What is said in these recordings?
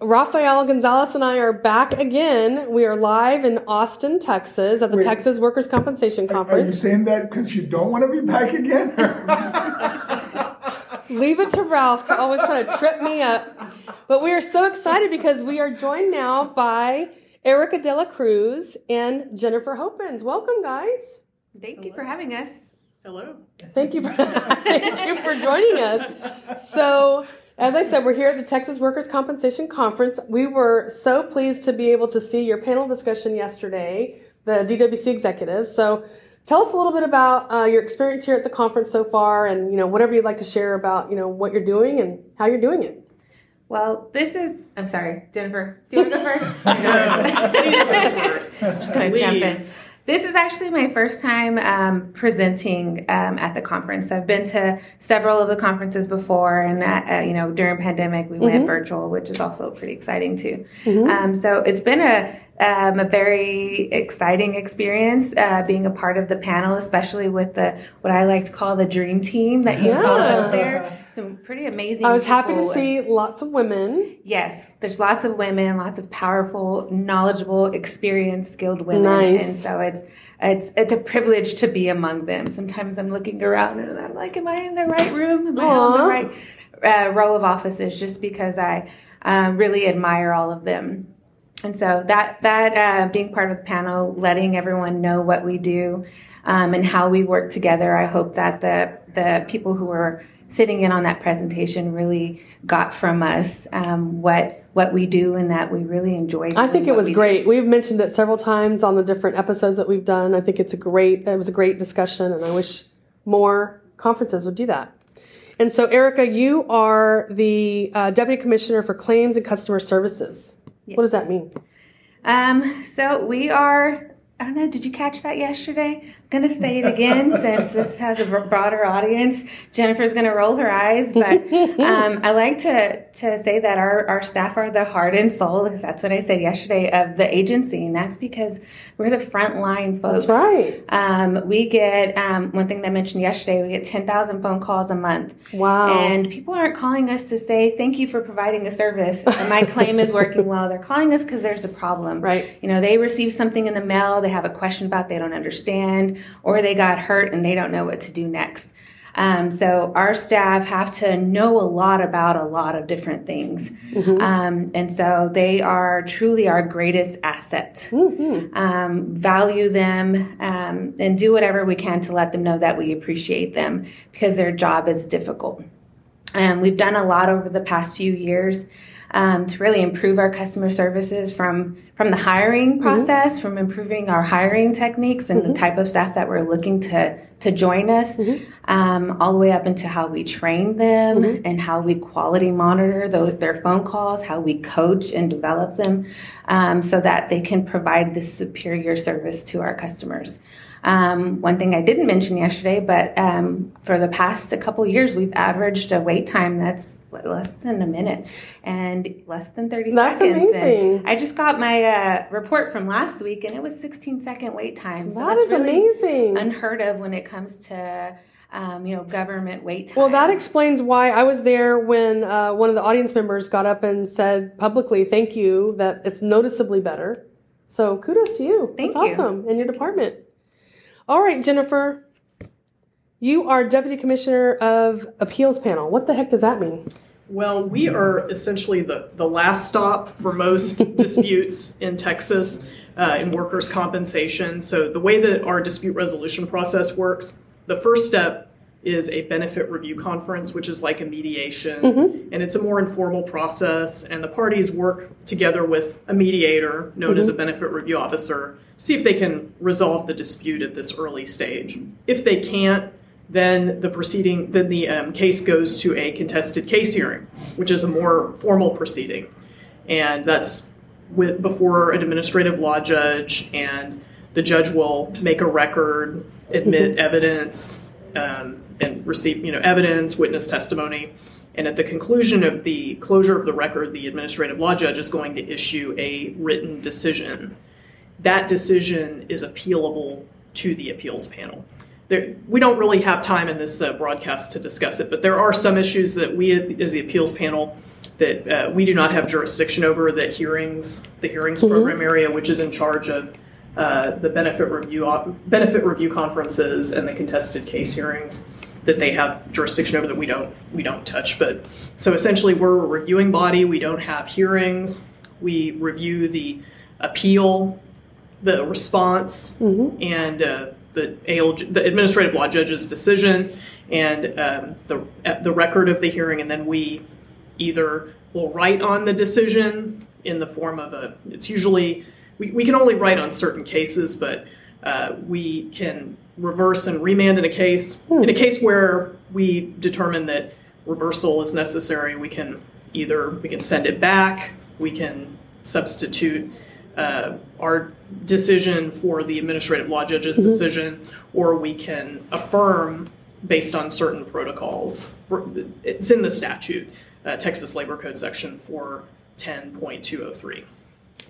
Rafael Gonzalez and I are back again. We are live in Austin, Texas at the Texas Workers' Compensation Conference. Are you saying that because you don't want to be back again? Leave it to Ralph to always try to trip me up. But we are so excited because we are joined now by Erica De La Cruz and Jennifer Hopens. Welcome, guys. Thank you for having us. Hello. Thank you for joining us. So, as I said, we're here at the Texas Workers' Compensation Conference. We were so pleased to be able to see your panel discussion yesterday, the DWC executives. So tell us a little bit about your experience here at the conference so far and, whatever you'd like to share about, what you're doing and how you're doing it. Well, I'm sorry, Jennifer, do you want to go first? I'm just going to jump in. This is actually my first time presenting at the conference. I've been to several of the conferences before, and during pandemic we went virtual, which is also pretty exciting too. So it's been a very exciting experience being a part of the panel, especially with what I like to call the dream team that you saw up there. Some pretty amazing people. I was happy to see lots of women. Yes, there's lots of women, lots of powerful, knowledgeable, experienced, skilled women. Nice. And so it's a privilege to be among them. Sometimes I'm looking around and I'm like, am I in the right room? Am I in the right row of offices? Just because I really admire all of them. And so that being part of the panel, letting everyone know what we do and how we work together, I hope that the people who are sitting in on that presentation really got from us what we do and that we really enjoyed. I think it was great. We've mentioned it several times on the different episodes that we've done. I think it was a great discussion, and I wish more conferences would do that. And so, Erica, you are the Deputy Commissioner for Claims and Customer Services. Yes. What does that mean? So we are... I don't know, did you catch that yesterday? I'm going to say it again since this has a broader audience. Jennifer's going to roll her eyes, but I like to say that our staff are the heart and soul, because that's what I said yesterday, of the agency, and that's because we're the frontline folks. That's right. We get, one thing that I mentioned yesterday, we get 10,000 phone calls a month. Wow. And people aren't calling us to say, thank you for providing a service, and my claim is working well. They're calling us because there's a problem. Right. They receive something in the mail, they have a question about they don't understand, or they got hurt and they don't know what to do next. So our staff have to know a lot about a lot of different things. And so they are truly our greatest asset. Value them and do whatever we can to let them know that we appreciate them, because their job is difficult. We've done a lot over the past few years to really improve our customer services from the hiring process, from improving our hiring techniques and the type of staff that we're looking to join us, all the way up into how we train them and how we quality monitor their phone calls, how we coach and develop them so that they can provide this superior service to our customers. One thing I didn't mention yesterday, but for the past a couple years, we've averaged a wait time that's less than a minute and less than 30 seconds. That's amazing. And I just got my report from last week, and it was 16-second wait time. So that's really amazing. Unheard of when it comes to government wait time. Well, that explains why I was there when one of the audience members got up and said publicly, thank you, that it's noticeably better. So kudos to you. Thank you. That's awesome. And your department. All right, Jennifer, you are Deputy Commissioner of Appeals Panel. What the heck does that mean? Well, we are essentially the last stop for most disputes in Texas in workers' compensation. So the way that our dispute resolution process works, the first step is a benefit review conference, which is like a mediation, and it's a more informal process, and the parties work together with a mediator known as a benefit review officer to see if they can resolve the dispute at this early stage. If they can't, then the case goes to a contested case hearing, which is a more formal proceeding, and that's before an administrative law judge, and the judge will make a record, admit evidence, and receive, evidence, witness testimony. And at the conclusion of the closure of the record, the administrative law judge is going to issue a written decision. That decision is appealable to the appeals panel. We don't really have time in this broadcast to discuss it, but there are some issues that we, as the appeals panel, that we do not have jurisdiction over, that the hearings mm-hmm. program area, which is in charge of the benefit review conferences and the contested case hearings, that they have jurisdiction over, that we don't touch. But so essentially, we're a reviewing body. We don't have hearings. We review the appeal, the response, mm-hmm. and the administrative law judge's decision, and the record of the hearing, and then we either will write on the decision in the form of a. It's usually we can only write on certain cases, but we can reverse and remand in a case. Hmm. In a case where we determine that reversal is necessary, we can send it back. We can substitute our decision for the administrative law judge's mm-hmm. decision, or we can affirm based on certain protocols. It's in the statute, Texas Labor Code Section 410.203.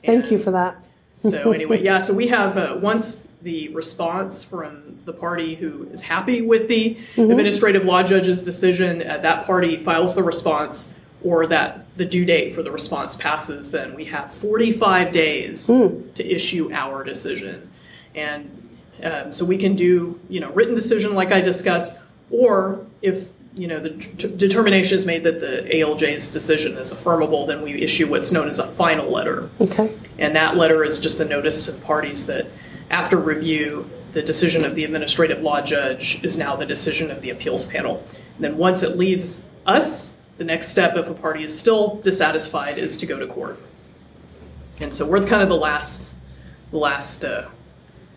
Thank you for that. So anyway, yeah, so we have once the response from the party who is happy with the mm-hmm. administrative law judge's decision, that party files the response, or that the due date for the response passes, then we have 45 days to issue our decision. And so we can do, written decision like I discussed, or if, the determination is made that the ALJ's decision is affirmable, then we issue what's known as a final letter. Okay. And that letter is just a notice to the parties that after review, the decision of the administrative law judge is now the decision of the appeals panel. And then once it leaves us, the next step, if a party is still dissatisfied, is to go to court. And so we're kind of the last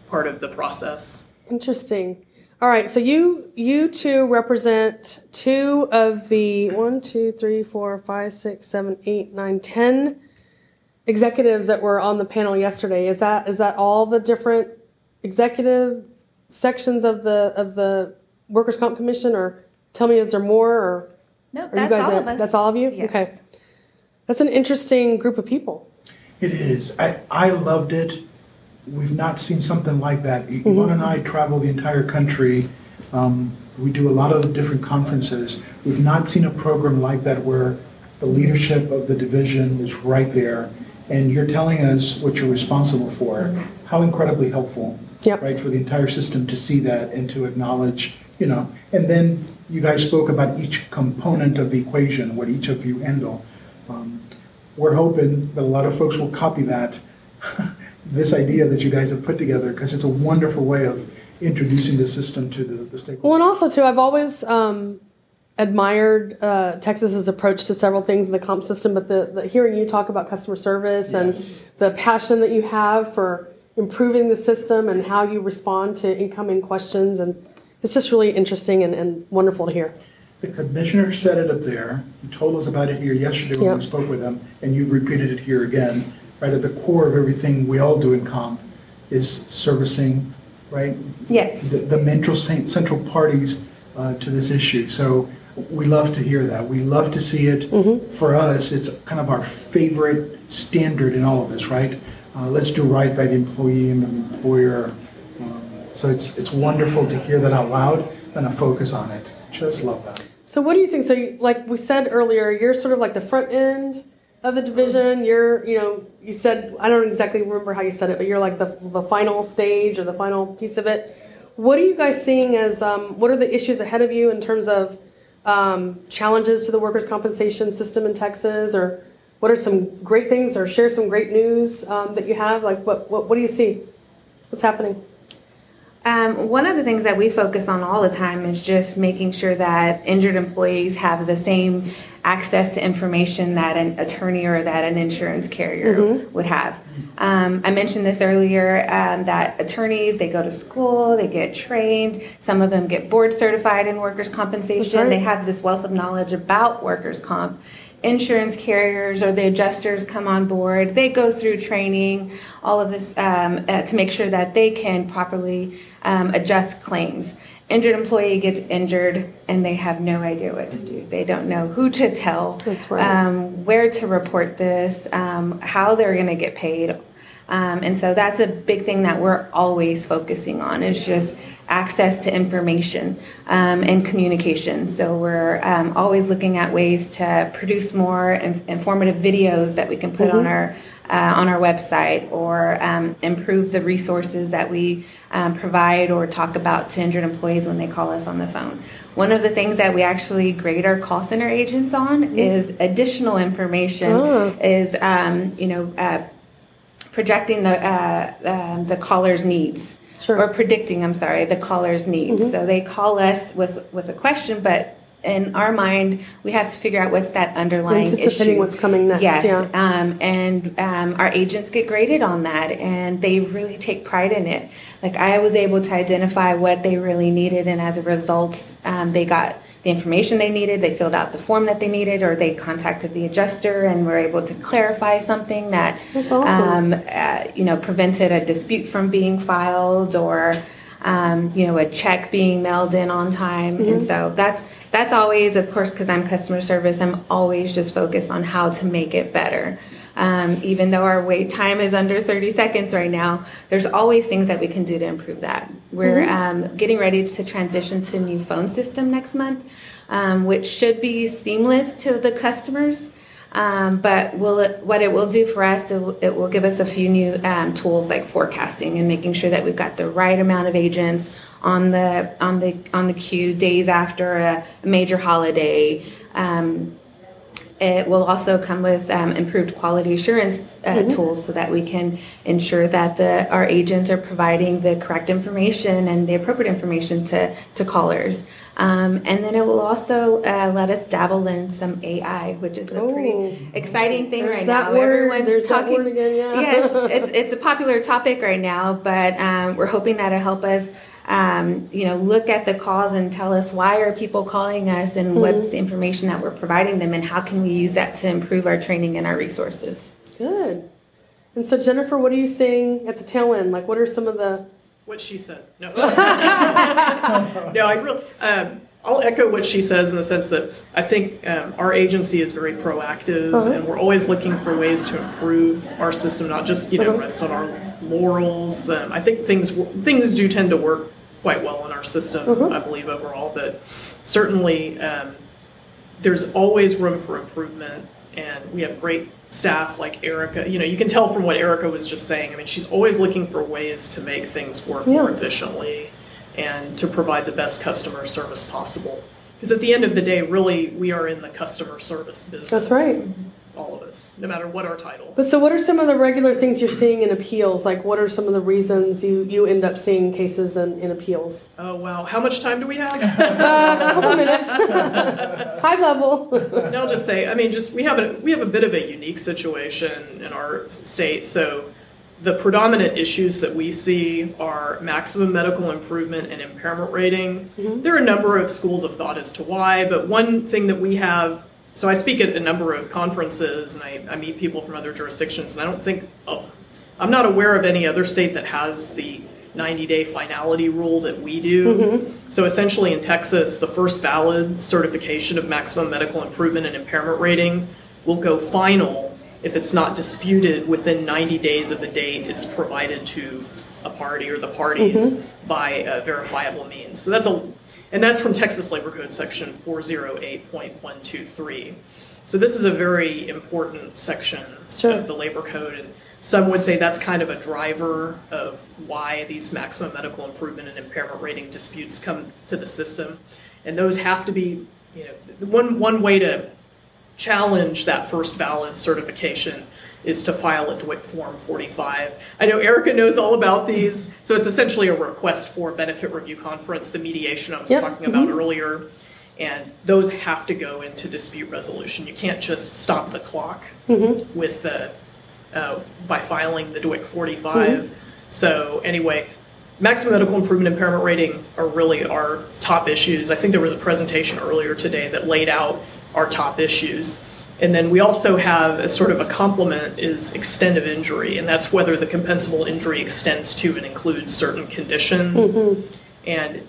part of the process. Interesting. All right, so you two represent two of the 10 executives that were on the panel yesterday. Is that all the different executive sections of the Workers' Comp Commission, or tell me, is there more? Or no, that's all of us. That's all of you? Yes. Okay. That's an interesting group of people. It is. I loved it. We've not seen something like that. Mm-hmm. Yvonne and I travel the entire country. We do a lot of different conferences. We've not seen a program like that where the leadership of the division is right there, and you're telling us what you're responsible for. Mm-hmm. How incredibly helpful, yep. right, for the entire system to see that and to acknowledge. And then you guys spoke about each component of the equation, what each of you handle. We're hoping that a lot of folks will copy that, this idea that you guys have put together, because it's a wonderful way of introducing the system to the stakeholders. Well, and also, too, I've always admired Texas's approach to several things in the comp system, but the hearing you talk about customer service yes. and the passion that you have for improving the system and how you respond to incoming questions, and it's just really interesting and wonderful to hear. The commissioner said it up there. You told us about it here yesterday when yep. we spoke with him, and you've repeated it here again. Right at the core of everything we all do in comp is servicing, right? Yes. The central parties to this issue. So we love to hear that. We love to see it. Mm-hmm. For us, it's kind of our favorite standard in all of this, right? Let's do right by the employee and the employer. So it's wonderful to hear that out loud and a focus on it. Just love that. So what do you think? So like we said earlier, you're sort of like the front end of the division. You're, you said, I don't exactly remember how you said it, but you're like the final stage or the final piece of it. What are you guys seeing as, what are the issues ahead of you in terms of challenges to the workers' compensation system in Texas? Or what are some great things, or share some great news that you have? Like what do you see? What's happening? One of the things that we focus on all the time is just making sure that injured employees have the same access to information that an attorney or that an insurance carrier mm-hmm. would have. I mentioned this earlier, that attorneys, they go to school, they get trained. Some of them get board certified in workers' compensation. Right. They have this wealth of knowledge about workers' comp. Insurance carriers or the adjusters come on board. They go through training, all of this to make sure that they can properly adjust claims. Injured employee gets injured, and they have no idea what to do. They don't know who to tell, that's right. Where to report this, how they're going to get paid. And so that's a big thing that we're always focusing on, is just access to information and communication. So we're always looking at ways to produce more informative videos that we can put on our website, or improve the resources that we provide or talk about to injured employees when they call us on the phone. One of the things that we actually grade our call center agents on is additional information, is projecting the caller's needs. Sure. Or predicting, the caller's needs. So they call us with a question, but in our mind, we have to figure out what's that underlying issue. Anticipating what's coming next. Yes. Yeah. Our agents get graded on that, and they really take pride in it. Like, I was able to identify what they really needed, and as a result, they got the information they needed, they filled out the form that they needed, or they contacted the adjuster and were able to clarify something that, prevented a dispute from being filed, or, a check being mailed in on time. Mm-hmm. And so that's always, of course, because I'm customer service, I'm always just focused on how to make it better. Even though our wait time is under 30 seconds right now, there's always things that we can do to improve that. We're getting ready to transition to a new phone system next month, which should be seamless to the customers. But what it will do for us, it will give us a few new tools like forecasting and making sure that we've got the right amount of agents on the queue days after a major holiday. It will also come with improved quality assurance tools so that we can ensure that our agents are providing the correct information and the appropriate information to callers. And then it will also let us dabble in some AI, which is a pretty exciting thing right now. Everyone's talking. That word again, yeah. Yes, it's a popular topic right now, but we're hoping that it'll help us look at the calls and tell us why are people calling us and what's the information that we're providing them, and how can we use that to improve our training and our resources. Good. And so, Jennifer, what are you seeing at the tail end? Like, what are some of the... What she said. No. I'll echo what she says in the sense that I think our agency is very proactive, and we're always looking for ways to improve our system, not just, rest on our laurels. I think things do tend to work quite well in our system, I believe, overall. But certainly there's always room for improvement, and we have great staff like Erica. You can tell from what Erica was just saying. I mean, she's always looking for ways to make things work more efficiently and to provide the best customer service possible. Because at the end of the day, really, we are in the customer service business. That's right. All of us, no matter what our title. But so what are some of the regular things you're seeing in appeals? Like, what are some of the reasons you end up seeing cases in appeals? Oh, wow. How much time do we have? A couple minutes. High level. And I'll just say, we have a bit of a unique situation in our state, so... The predominant issues that we see are maximum medical improvement and impairment rating. Mm-hmm. There are a number of schools of thought as to why, but one thing that we have, so I speak at a number of conferences, and I meet people from other jurisdictions, and I don't think, I'm not aware of any other state that has the 90-day finality rule that we do. Mm-hmm. So essentially in Texas, the first valid certification of maximum medical improvement and impairment rating will go final if it's not disputed within 90 days of the date it's provided to a party or the parties by verifiable means. So that's from Texas Labor Code Section 408.123. So this is a very important section of the labor code, and some would say that's kind of a driver of why these maximum medical improvement and impairment rating disputes come to the system. And those have to be, one way to challenge that first valid certification is to file a DWIC form 45. I know Erica knows all about these, so it's essentially a request for benefit review conference, the mediation I was talking about earlier, and those have to go into dispute resolution. You can't just stop the clock with by filing the DWIC 45. So anyway, maximum medical improvement impairment rating are really our top issues. I think there was a presentation earlier today that laid out our top issues. And then we also have a sort of a complement is extent of injury, and that's whether the compensable injury extends to and includes certain conditions. And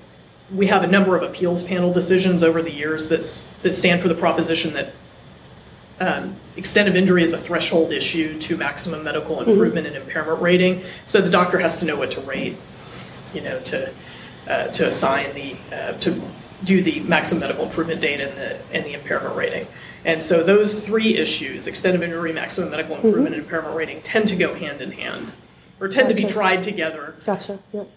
we have a number of appeals panel decisions over the years that stand for the proposition that extent of injury is a threshold issue to maximum medical improvement and impairment rating. So the doctor has to know what to rate, to assign to do the maximum medical improvement date and the impairment rating. And so those three issues, extent of injury, maximum medical improvement, and impairment rating, tend to go hand in hand, or tend to be tried together. Gotcha. Yep.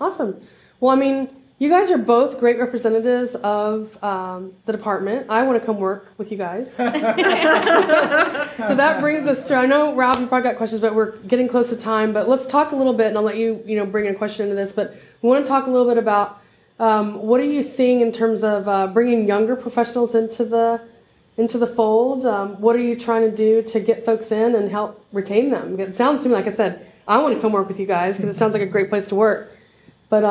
Awesome. Well, I mean, you guys are both great representatives of the department. I want to come work with you guys. So that brings us to, I know, Rob, you probably got questions, but we're getting close to time. But let's talk a little bit, and I'll let you, bring a question into this. But we want to talk a little bit about what are you seeing in terms of bringing younger professionals into the fold? What are you trying to do to get folks in and help retain them? It sounds to me, like I said, I want to come work with you guys because it sounds like a great place to work. But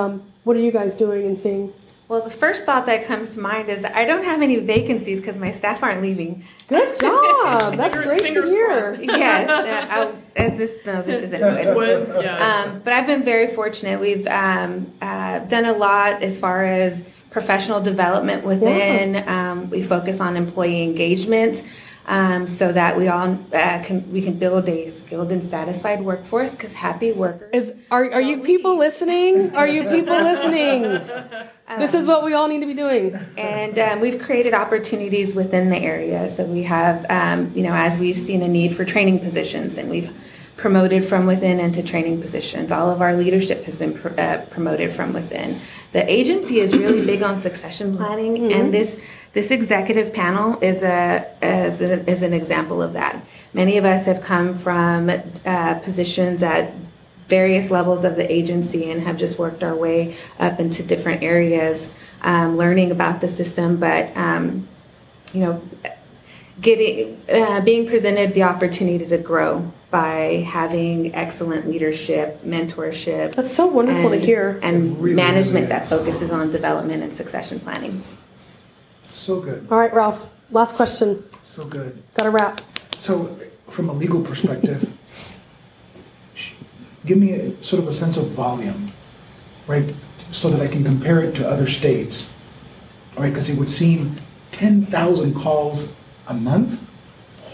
what are you guys doing and seeing? Well, the first thought that comes to mind is that I don't have any vacancies because my staff aren't leaving. Good job. That's great to hear. Yes. This isn't good. Yeah. But I've been very fortunate. We've done a lot as far as professional development within. Yeah. We focus on employee engagement so that we all can build a skilled and satisfied workforce, because happy workers. Are you people listening? Are you people listening? This is what we all need to be doing. And we've created opportunities within the area. So we have, as we've seen a need for training positions, and we've promoted from within into training positions. All of our leadership has been promoted from within. The agency is really big on succession planning, and this executive panel is an example of that. Many of us have come from positions at various levels of the agency and have just worked our way up into different areas, learning about the system. But being presented the opportunity to grow by having excellent leadership, mentorship. That's so wonderful to hear. And really management that focuses on development and succession planning. So good. All right, Ralph, last question. So good. Got to wrap. So from a legal perspective, give me a sort of a sense of volume, right, so that I can compare it to other states, right, because it would seem 10,000 calls a month?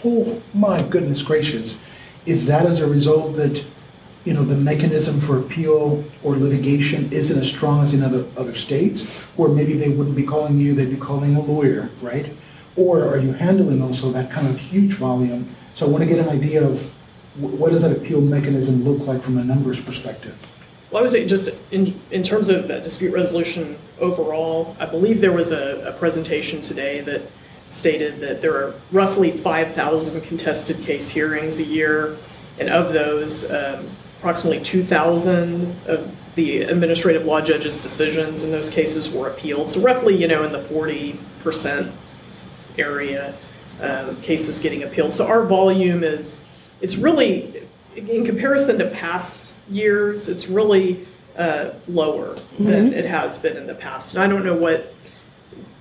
Oh, my goodness gracious. Is that as a result that, the mechanism for appeal or litigation isn't as strong as in other states, where maybe they wouldn't be calling you, they'd be calling a lawyer, right? Or are you handling also that kind of huge volume? So I want to get an idea of what does that appeal mechanism look like from a numbers perspective? Well, I would say just in terms of dispute resolution overall, I believe there was a presentation today that stated that there are roughly 5,000 contested case hearings a year, and of those, approximately 2,000 of the administrative law judge's decisions in those cases were appealed. So roughly, in the 40% area, cases getting appealed. So our volume it's really, in comparison to past years, it's really lower than it has been in the past. And I don't know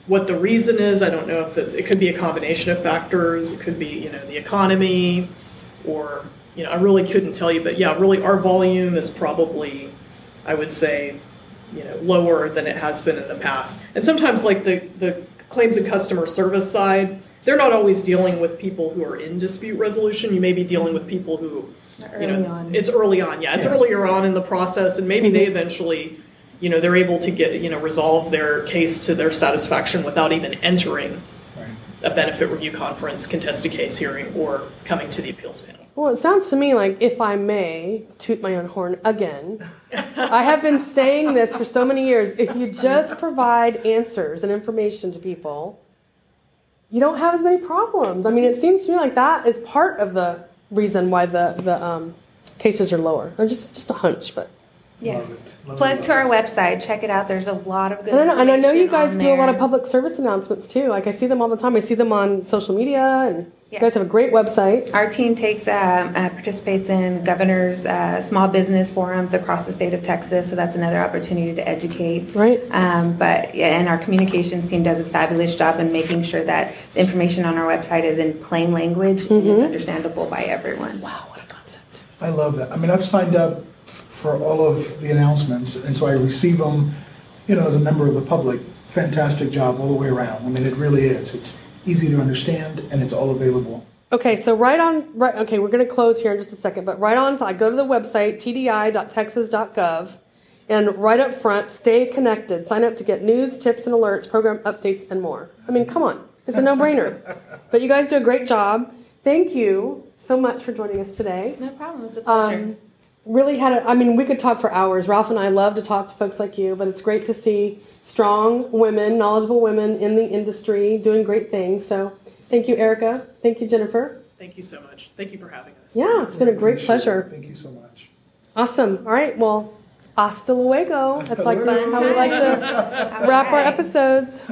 what the reason is. I don't know if it could be a combination of factors. It could be, the economy, or, I really couldn't tell you. But yeah, really our volume is probably, I would say, lower than it has been in the past. And sometimes like the claims and customer service side, they're not always dealing with people who are in dispute resolution. You may be dealing with people who, it's early on. Yeah, it's earlier on in the process, and maybe they eventually, they're able to get, resolve their case to their satisfaction without even entering a benefit review conference, contested case hearing, or coming to the appeals panel. Well, it sounds to me like, if I may toot my own horn again, I have been saying this for so many years, if you just provide answers and information to people, you don't have as many problems. I mean, it seems to me like that is part of the reason why the cases are lower. Or just a hunch, but... Yes. Plug to our website. Check it out. There's a lot of good information. And I know you guys do a lot of public service announcements, too. Like, I see them all the time. I see them on social media, and you guys have a great website. Our team participates in governors' small business forums across the state of Texas, so that's another opportunity to educate. Right. And our communications team does a fabulous job in making sure that the information on our website is in plain language and it's understandable by everyone. Wow, what a concept. I love that. I mean, I've signed up for all of the announcements, and so I receive them, as a member of the public. Fantastic job all the way around. I mean, it really is. It's easy to understand, and it's all available. Okay, so we're going to close here in just a second, but I go to the website, tdi.texas.gov, And right up front, stay connected. Sign up to get news, tips, and alerts, program updates, and more. I mean, come on. It's a no-brainer. But you guys do a great job. Thank you so much for joining us today. No problem. It's a pleasure. Really had a, I mean, we could talk for hours. Ralph and I love to talk to folks like you, but it's great to see strong women, knowledgeable women in the industry doing great things. So thank you, Erica. Thank you, Jennifer. Thank you so much. Thank you for having us. Yeah, it's been a great pleasure. Thank you so much. Awesome. All right, well, hasta luego. That's like how we like to wrap our episodes.